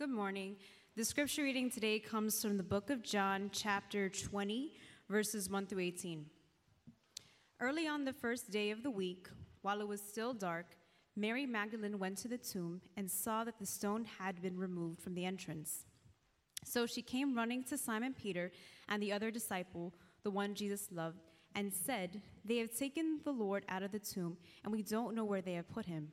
Good morning. The scripture reading today comes from the book of John, chapter 20, verses 1 through 18. Early on the first day of the week, while it was still dark, Mary Magdalene went to the tomb and saw that the stone had been removed from the entrance. So she came running to Simon Peter and the other disciple, the one Jesus loved, and said, "They have taken the Lord out of the tomb, and we don't know where they have put him."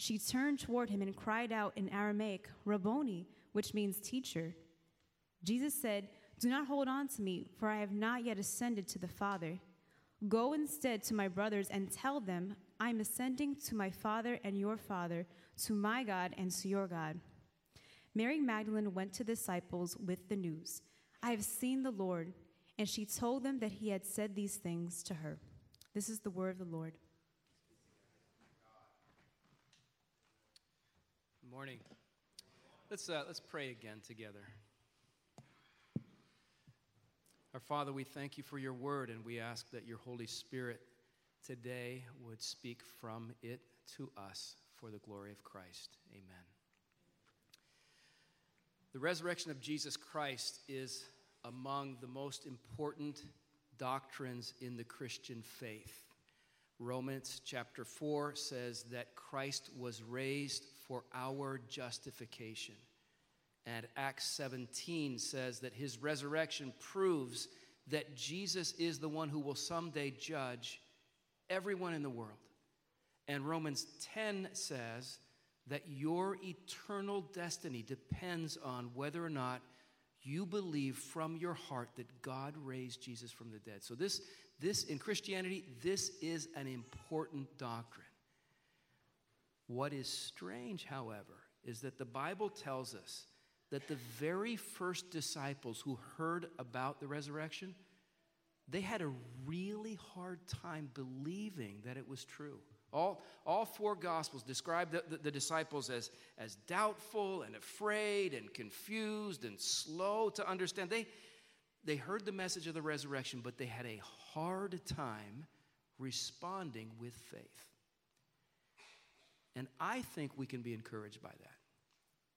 She turned toward him and cried out in Aramaic, "Rabboni," which means teacher. Jesus said, "Do not hold on to me, for I have not yet ascended to the Father. Go instead to my brothers and tell them, I am ascending to my Father and your Father, to my God and to your God." Mary Magdalene went to the disciples with the news, "I have seen the Lord," and she told them that he had said these things to her. This is the word of the Lord. Good morning. Let's pray again together. Our Father, we thank you for your word, and we ask that your Holy Spirit today would speak from it to us for the glory of Christ. Amen. The resurrection of Jesus Christ is among the most important doctrines in the Christian faith. Romans chapter 4 says that Christ was raised for our justification. And Acts 17 says that his resurrection proves that Jesus is the one who will someday judge everyone in the world. And Romans 10 says that your eternal destiny depends on whether or not you believe from your heart that God raised Jesus from the dead. So this in Christianity, this is an important doctrine. What is strange, however, is that the Bible tells us that the very first disciples who heard about the resurrection, they had a really hard time believing that it was true. All four Gospels describe the disciples as doubtful and afraid and confused and slow to understand. They heard the message of the resurrection, but they had a hard time responding with faith. And I think we can be encouraged by that.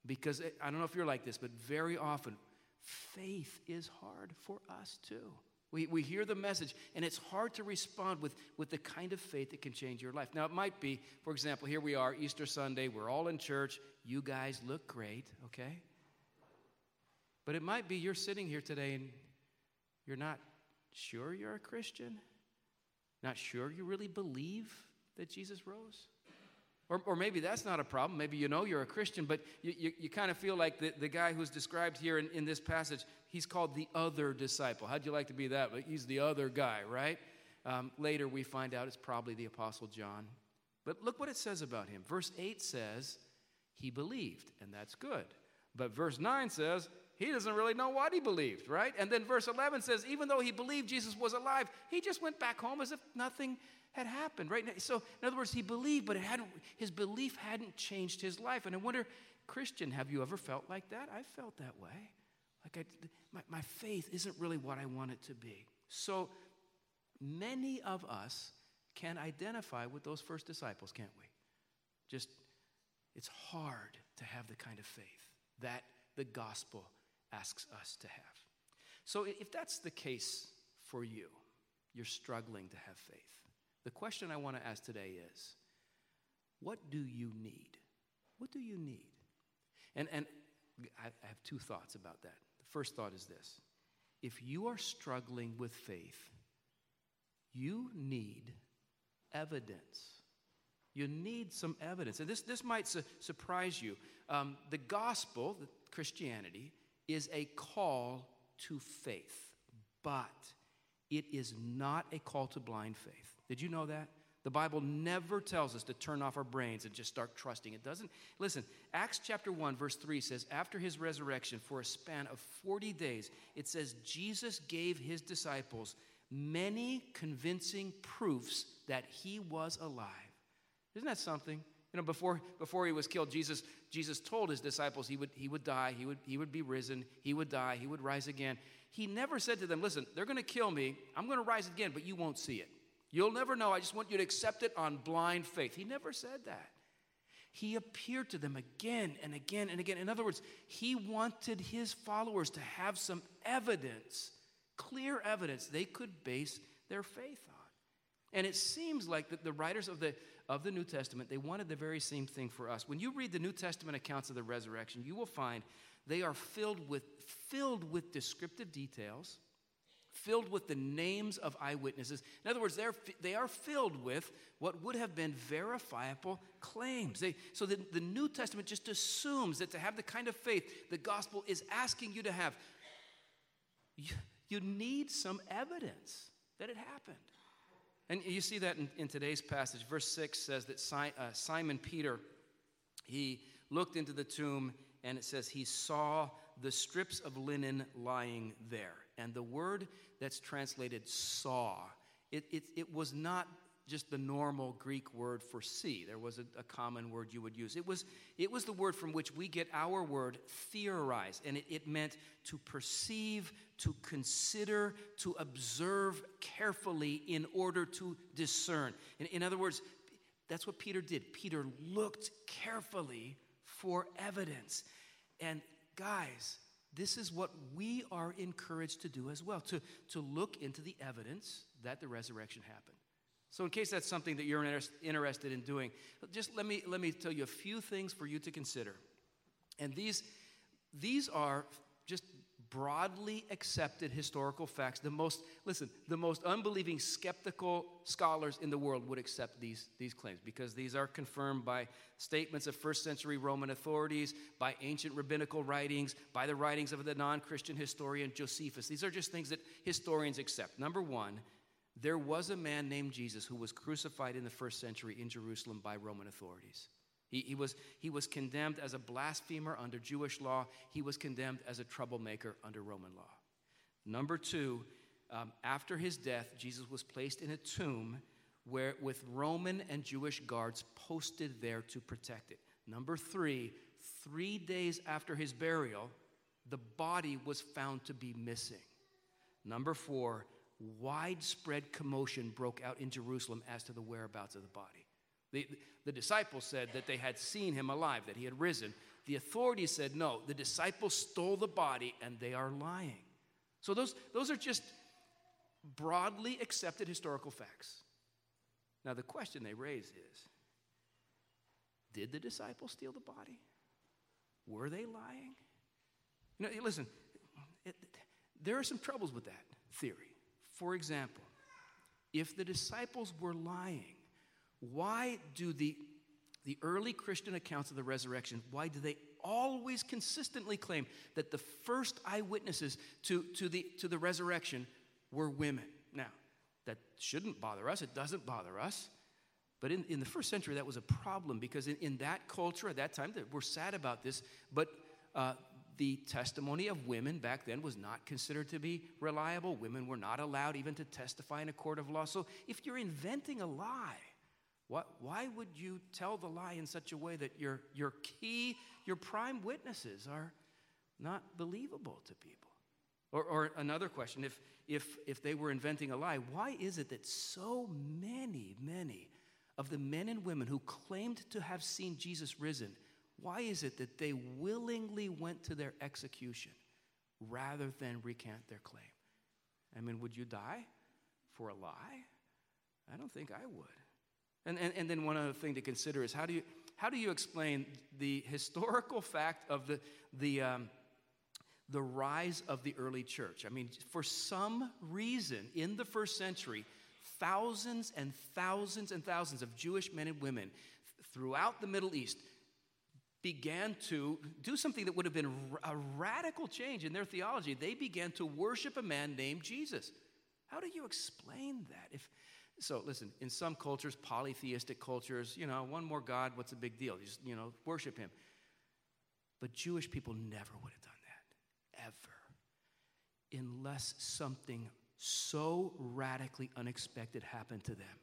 Because, I don't know if you're like this, but very often, faith is hard for us too. We hear the message, and it's hard to respond with the kind of faith that can change your life. Now, it might be, for example, here we are, Easter Sunday, we're all in church, you guys look great, okay? But it might be you're sitting here today, and you're not sure you're a Christian, not sure you really believe that Jesus rose. Or maybe that's not a problem. Maybe you know you're a Christian, but you kind of feel like the guy who's described here in this passage, he's called the other disciple. How'd you like to be that? He's the other guy, right? Later we find out it's probably the Apostle John. But look what it says about him. Verse 8 says, he believed, and that's good. But verse 9 says he doesn't really know what he believed, right? And then verse 11 says even though he believed Jesus was alive, he just went back home as if nothing had happened, right? So in other words, he believed, but his belief hadn't changed his life. And I wonder, Christian, have you ever felt like that? I felt that way. Like my faith isn't really what I want it to be. So many of us can identify with those first disciples, can't we? Just, it's hard to have the kind of faith that the gospel asks us to have. So if that's the case for you, you're struggling to have faith. The question I want to ask today is, what do you need? What do you need? And I have two thoughts about that. The first thought is this. If you are struggling with faith, you need evidence. You need some evidence. And this might surprise you. The gospel, Christianity, is a call to faith, but it is not a call to blind faith. Did you know that? The Bible never tells us to turn off our brains and just start trusting. It doesn't. Listen, Acts chapter 1, verse 3 says, after his resurrection for a span of 40 days, it says Jesus gave his disciples many convincing proofs that he was alive. Isn't that something? You know, before he was killed, Jesus told his disciples he would die, he would be risen, he would die, he would rise again. He never said to them, listen, they're going to kill me, I'm going to rise again, but you won't see it. You'll never know. I just want you to accept it on blind faith. He never said that. He appeared to them again and again and again. In other words, he wanted his followers to have some evidence, clear evidence they could base their faith on. And it seems like the writers of the New Testament, they wanted the very same thing for us. When you read the New Testament accounts of the resurrection, you will find they are filled with descriptive details, filled with the names of eyewitnesses. In other words, they are filled with what would have been verifiable claims. So the New Testament just assumes that to have the kind of faith the gospel is asking you to have, you need some evidence that it happened. And you see that in today's passage. Verse 6 says that Simon Peter, he looked into the tomb, and it says he saw the strips of linen lying there. And the word that's translated saw, it was not just the normal Greek word for see. There was a common word you would use. It was the word from which we get our word theorize, and it meant to perceive, to consider, to observe carefully in order to discern. In other words, that's what Peter did. Peter looked carefully for evidence. And guys, this is what we are encouraged to do as well, to look into the evidence that the resurrection happened. So in case that's something that you're interested in doing, just let me tell you a few things for you to consider. And these are just broadly accepted historical facts. The most unbelieving skeptical scholars in the world would accept these claims, because these are confirmed by statements of first century Roman authorities, by ancient rabbinical writings, by the writings of the non-Christian historian Josephus. These are just things that historians accept. Number one, there was a man named Jesus who was crucified in the first century in Jerusalem by Roman authorities. He was condemned as a blasphemer under Jewish law. He was condemned as a troublemaker under Roman law. Number two, after his death, Jesus was placed in a tomb with Roman and Jewish guards posted there to protect it. Number three, 3 days after his burial, the body was found to be missing. Number four, widespread commotion broke out in Jerusalem as to the whereabouts of the body. The disciples said that they had seen him alive, that he had risen. The authorities said, no, the disciples stole the body and they are lying. So those are just broadly accepted historical facts. Now the question they raise is, did the disciples steal the body? Were they lying? You know, listen, there are some troubles with that theory. For example, if the disciples were lying, why do the early Christian accounts of the resurrection, why do they always consistently claim that the first eyewitnesses to the resurrection were women? Now, that shouldn't bother us. It doesn't bother us. But in the first century, that was a problem, because in that culture at that time, they were sad about this, but The testimony of women back then was not considered to be reliable. Women were not allowed even to testify in a court of law. So if you're inventing a lie, why would you tell the lie in such a way that your prime witnesses are not believable to people? Or another question, if they were inventing a lie, why is it that so many of the men and women who claimed to have seen Jesus risen, why is it that they willingly went to their execution rather than recant their claim? I mean, would you die for a lie? I don't think I would. And then one other thing to consider is how do you explain the historical fact of the rise of the early church? I mean, for some reason, in the first century, thousands and thousands and thousands of Jewish men and women throughout the Middle East began to do something that would have been a radical change in their theology. They began to worship a man named Jesus. How do you explain that? So listen, in some cultures, polytheistic cultures, one more God, what's the big deal? Just, worship him. But Jewish people never would have done that, ever, unless something so radically unexpected happened to them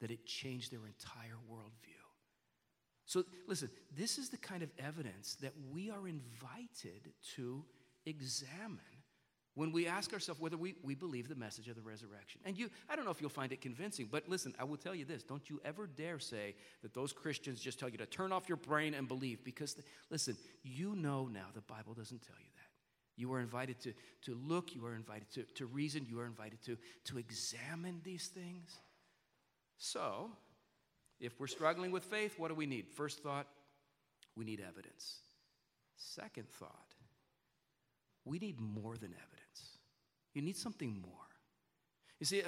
that it changed their entire worldview. So listen, this is the kind of evidence that we are invited to examine when we ask ourselves whether we believe the message of the resurrection. And I don't know if you'll find it convincing, but listen, I will tell you this. Don't you ever dare say that those Christians just tell you to turn off your brain and believe, because, listen, now the Bible doesn't tell you that. You are invited to look. You are invited to reason. You are invited to examine these things. So if we're struggling with faith, what do we need? First thought, we need evidence. Second thought, we need more than evidence. You need something more. You see,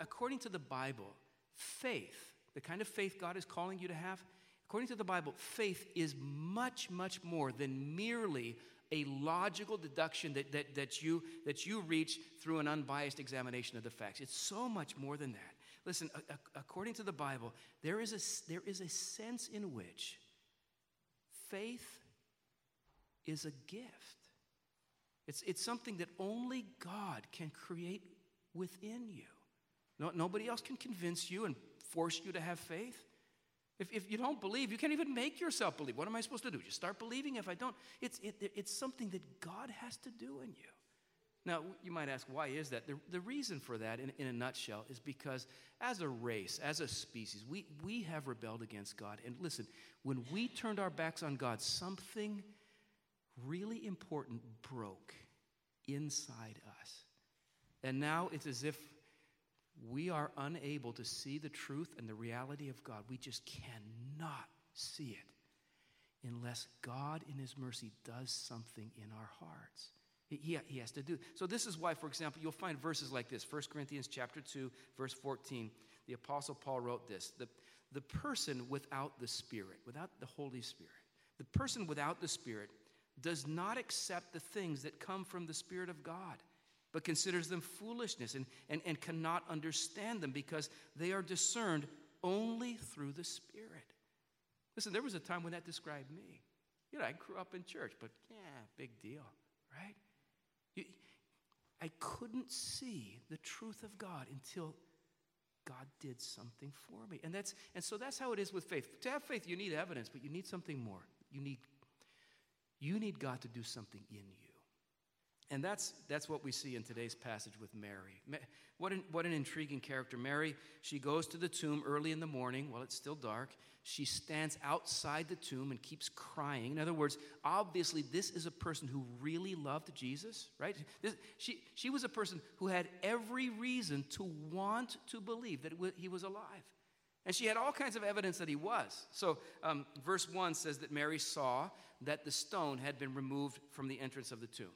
according to the Bible, faith, the kind of faith God is calling you to have, according to the Bible, faith is much, much more than merely a logical deduction that you reach through an unbiased examination of the facts. It's so much more than that. Listen, according to the Bible, there is a sense in which faith is a gift. It's something that only God can create within you. Nobody else can convince you and force you to have faith. If you don't believe, you can't even make yourself believe. What am I supposed to do? Just start believing if I don't? It's something that God has to do in you. Now, you might ask, why is that? The reason for that, in a nutshell, is because as a race, as a species, we have rebelled against God. And listen, when we turned our backs on God, something really important broke inside us. And now it's as if we are unable to see the truth and the reality of God. We just cannot see it unless God in his mercy does something in our hearts. He has to do. So this is why, for example, you'll find verses like this. 1 Corinthians chapter 2, verse 14. The Apostle Paul wrote this. The person without the Spirit, without the Holy Spirit, the person without the Spirit does not accept the things that come from the Spirit of God, but considers them foolishness and cannot understand them, because they are discerned only through the Spirit. Listen, there was a time when that described me. I grew up in church, but big deal, right? I couldn't see the truth of God until God did something for me. And so that's how it is with faith. To have faith, you need evidence, but you need something more. You need God to do something in you. And that's what we see in today's passage with Mary. What an intriguing character. Mary, she goes to the tomb early in the morning while it's still dark. She stands outside the tomb and keeps crying. In other words, obviously this is a person who really loved Jesus, right? She was a person who had every reason to want to believe that he was alive. And she had all kinds of evidence that he was. So verse 1 says that Mary saw that the stone had been removed from the entrance of the tomb.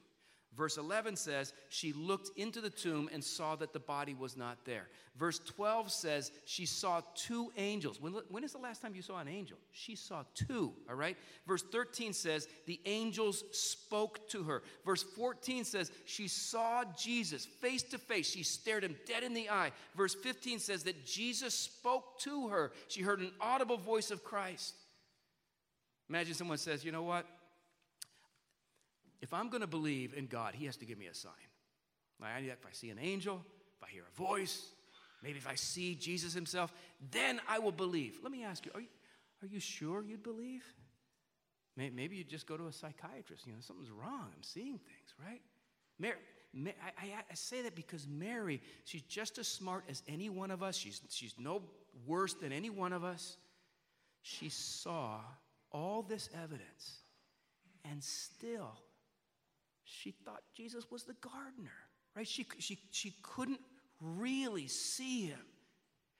Verse 11 says she looked into the tomb and saw that the body was not there. Verse 12 says she saw two angels. When is the last time you saw an angel? She saw two, all right? Verse 13 says the angels spoke to her. Verse 14 says she saw Jesus face to face. She stared him dead in the eye. Verse 15 says that Jesus spoke to her. She heard an audible voice of Christ. Imagine someone says, you know what? If I'm going to believe in God, he has to give me a sign. Like, I need that if I see an angel, if I hear a voice, maybe if I see Jesus himself, then I will believe. Let me ask you, are you sure you'd believe? Maybe you just go to a psychiatrist. You know, something's wrong. I'm seeing things, right? I say that because Mary, she's just as smart as any one of us. She's no worse than any one of us. She saw all this evidence, and still she thought Jesus was the gardener, right? She couldn't really see him.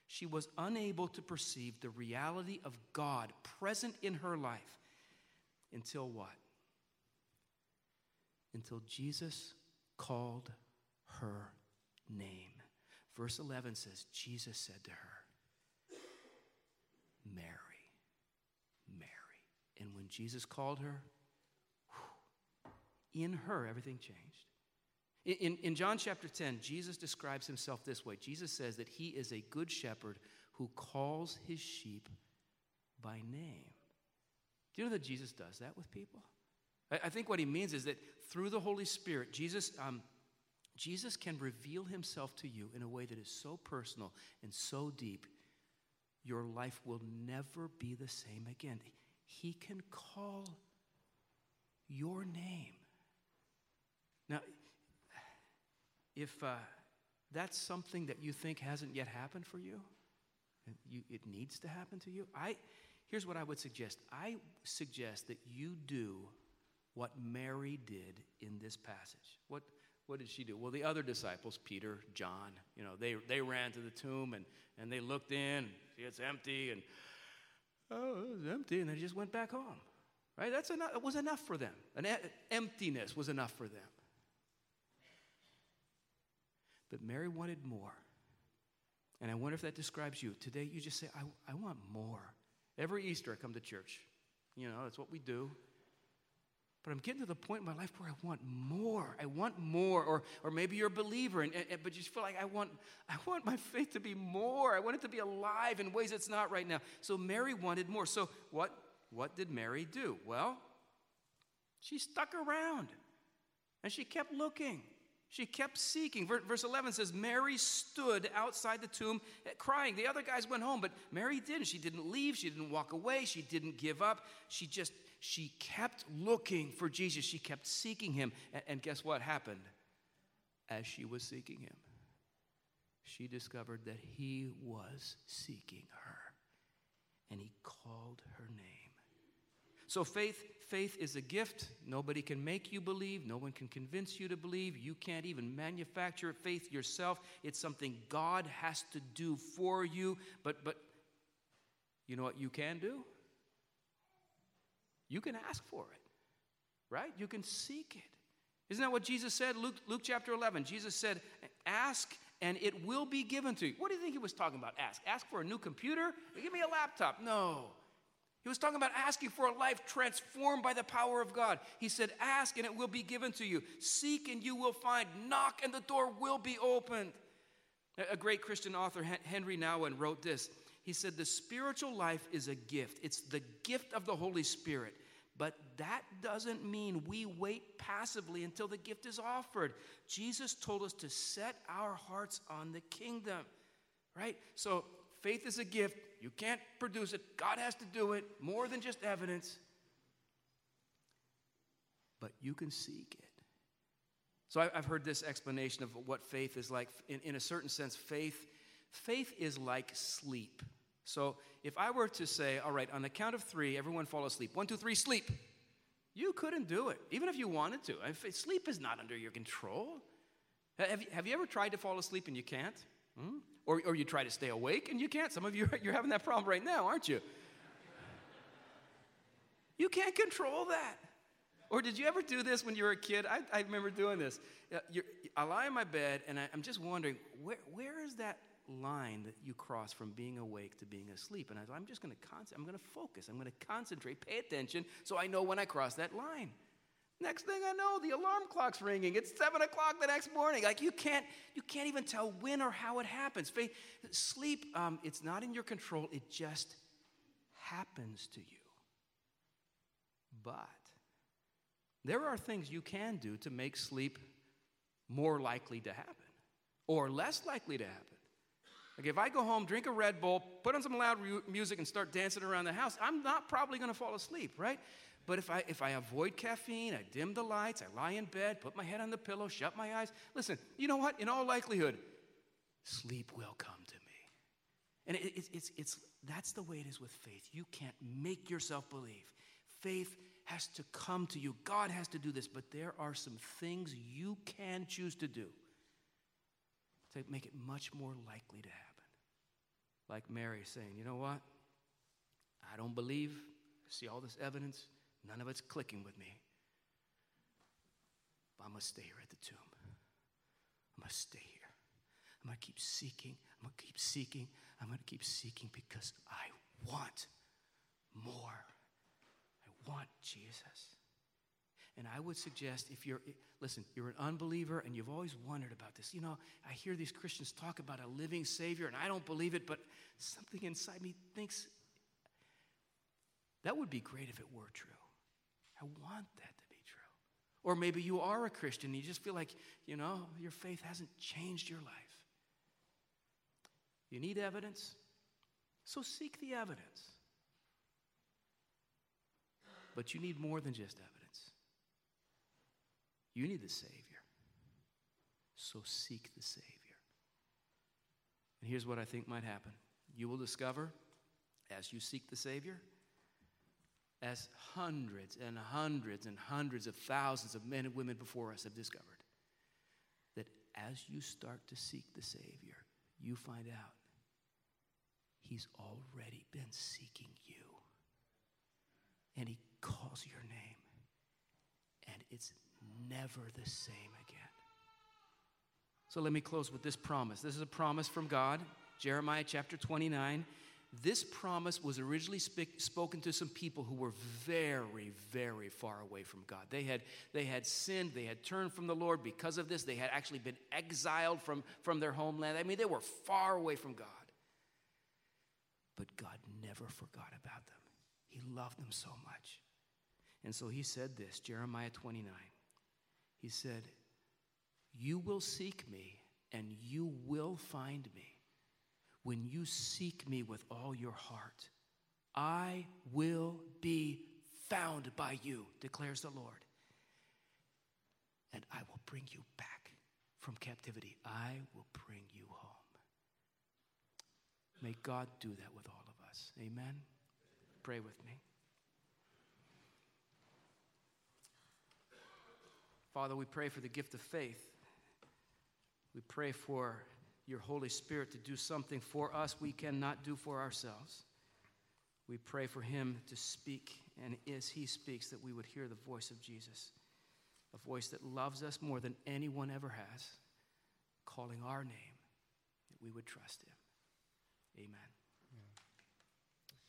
She was unable to perceive the reality of God present in her life until what? Until Jesus called her name. Verse 11 says, Jesus said to her, Mary, Mary. And when Jesus called her, in her, everything changed. In John chapter 10, Jesus describes himself this way. Jesus says that he is a good shepherd who calls his sheep by name. Do you know that Jesus does that with people? I think what he means is that through the Holy Spirit, Jesus can reveal himself to you in a way that is so personal and so deep, your life will never be the same again. He can call your name. Now, if that's something that you think hasn't yet happened for you, it needs to happen to you, here's what I would suggest. I suggest that you do what Mary did in this passage. What did she do? Well, the other disciples, Peter, John, you know, they ran to the tomb and they looked in. It's empty, and it was empty, and they just went back home. Right? That's enough. It was enough for them. An emptiness was enough for them. But Mary wanted more, and I wonder if that describes you. Today, you just say, "I want more." Every Easter, I come to church. You know, that's what we do. But I'm getting to the point in my life where I want more. I want more. Or maybe you're a believer, but you feel like I want my faith to be more. I want it to be alive in ways it's not right now. So Mary wanted more. So what did Mary do? Well, she stuck around, and she kept looking. She kept seeking. Verse 11 says, Mary stood outside the tomb crying. The other guys went home, but Mary didn't. She didn't leave. She didn't walk away. She didn't give up. She kept looking for Jesus. She kept seeking him. And guess what happened? As she was seeking him, she discovered that he was seeking her. And he called her name. So faith is a gift. Nobody can make you believe. No one can convince you to believe. You can't even manufacture faith yourself. It's something God has to do for you. But you know what you can do? You can ask for it, right? You can seek it. Isn't that what Jesus said? Luke chapter 11, Jesus said, ask and it will be given to you. What do you think he was talking about? Ask. Ask for a new computer? Give me a laptop. No. He was talking about asking for a life transformed by the power of God. He said, ask and it will be given to you. Seek and you will find. Knock and the door will be opened. A great Christian author, Henry Nouwen, wrote this. He said, the spiritual life is a gift. It's the gift of the Holy Spirit. But that doesn't mean we wait passively until the gift is offered. Jesus told us to set our hearts on the kingdom, right? So faith is a gift. You can't produce it. God has to do it, more than just evidence. But you can seek it. So I've heard this explanation of what faith is like. In a certain sense, faith is like sleep. So if I were to say, all right, on the count of three, everyone fall asleep. 1, 2, 3, sleep. You couldn't do it, even if you wanted to. Sleep is not under your control. Have you ever tried to fall asleep and you can't? Or you try to stay awake and you can't. Some of you, you're having that problem right now, aren't you? You can't control that. Or did you ever do this when you were a kid? I remember doing this. I lie in my bed and I'm just wondering, where is that line that you cross from being awake to being asleep? And I'm just going to focus. I'm going to concentrate, pay attention, so I know when I cross that line. Next thing I know, the alarm clock's ringing. It's 7 o'clock the next morning. Like, you can't even tell when or how it happens. Sleep, it's not in your control. It just happens to you. But There are things you can do to make sleep more likely to happen or less likely to happen. Like if I go home, drink a Red Bull, put on some loud music and start dancing around the house, I'm not probably going to fall asleep, right? But if I avoid caffeine, I dim the lights, I lie in bed, put my head on the pillow, shut my eyes. Listen, you know what? In all likelihood, sleep will come to me. And that's the way it is with faith. You can't make yourself believe. Faith has to come to you. God has to do this. But there are some things you can choose to do to make it much more likely to happen. Like Mary saying, you know what? I don't believe. I see all this evidence. None of it's clicking with me. But I'm going to stay here at the tomb. I'm going to stay here. I'm going to keep seeking. I'm going to keep seeking. I'm going to keep seeking because I want more. I want Jesus. And I would suggest if you're an unbeliever and you've always wondered about this. You know, I hear these Christians talk about a living Savior and I don't believe it, but something inside me thinks that would be great if it were true. I want that to be true. Or maybe you are a Christian and you just feel like, you know, your faith hasn't changed your life. You need evidence, so seek the evidence. But you need more than just evidence. You need the Savior, so seek the Savior. And here's what I think might happen. You will discover, as you seek the Savior, as hundreds and hundreds and hundreds of thousands of men and women before us have discovered, that as you start to seek the Savior, you find out He's already been seeking you. And He calls your name. And it's never the same again. So let me close with this promise. This is a promise from God. Jeremiah chapter 29. This promise was originally spoken to some people who were very, very far away from God. They had sinned. They had turned from the Lord because of this. They had actually been exiled from their homeland. I mean, they were far away from God. But God never forgot about them. He loved them so much. And so He said this, Jeremiah 29. He said, "You will seek me and you will find me. When you seek me with all your heart, I will be found by you, declares the Lord. And I will bring you back from captivity. I will bring you home." May God do that with all of us. Amen. Pray with me. Father, we pray for the gift of faith. We pray for your Holy Spirit to do something for us we cannot do for ourselves. We pray for Him to speak, and as He speaks, that we would hear the voice of Jesus, a voice that loves us more than anyone ever has, calling our name, that we would trust Him. Amen.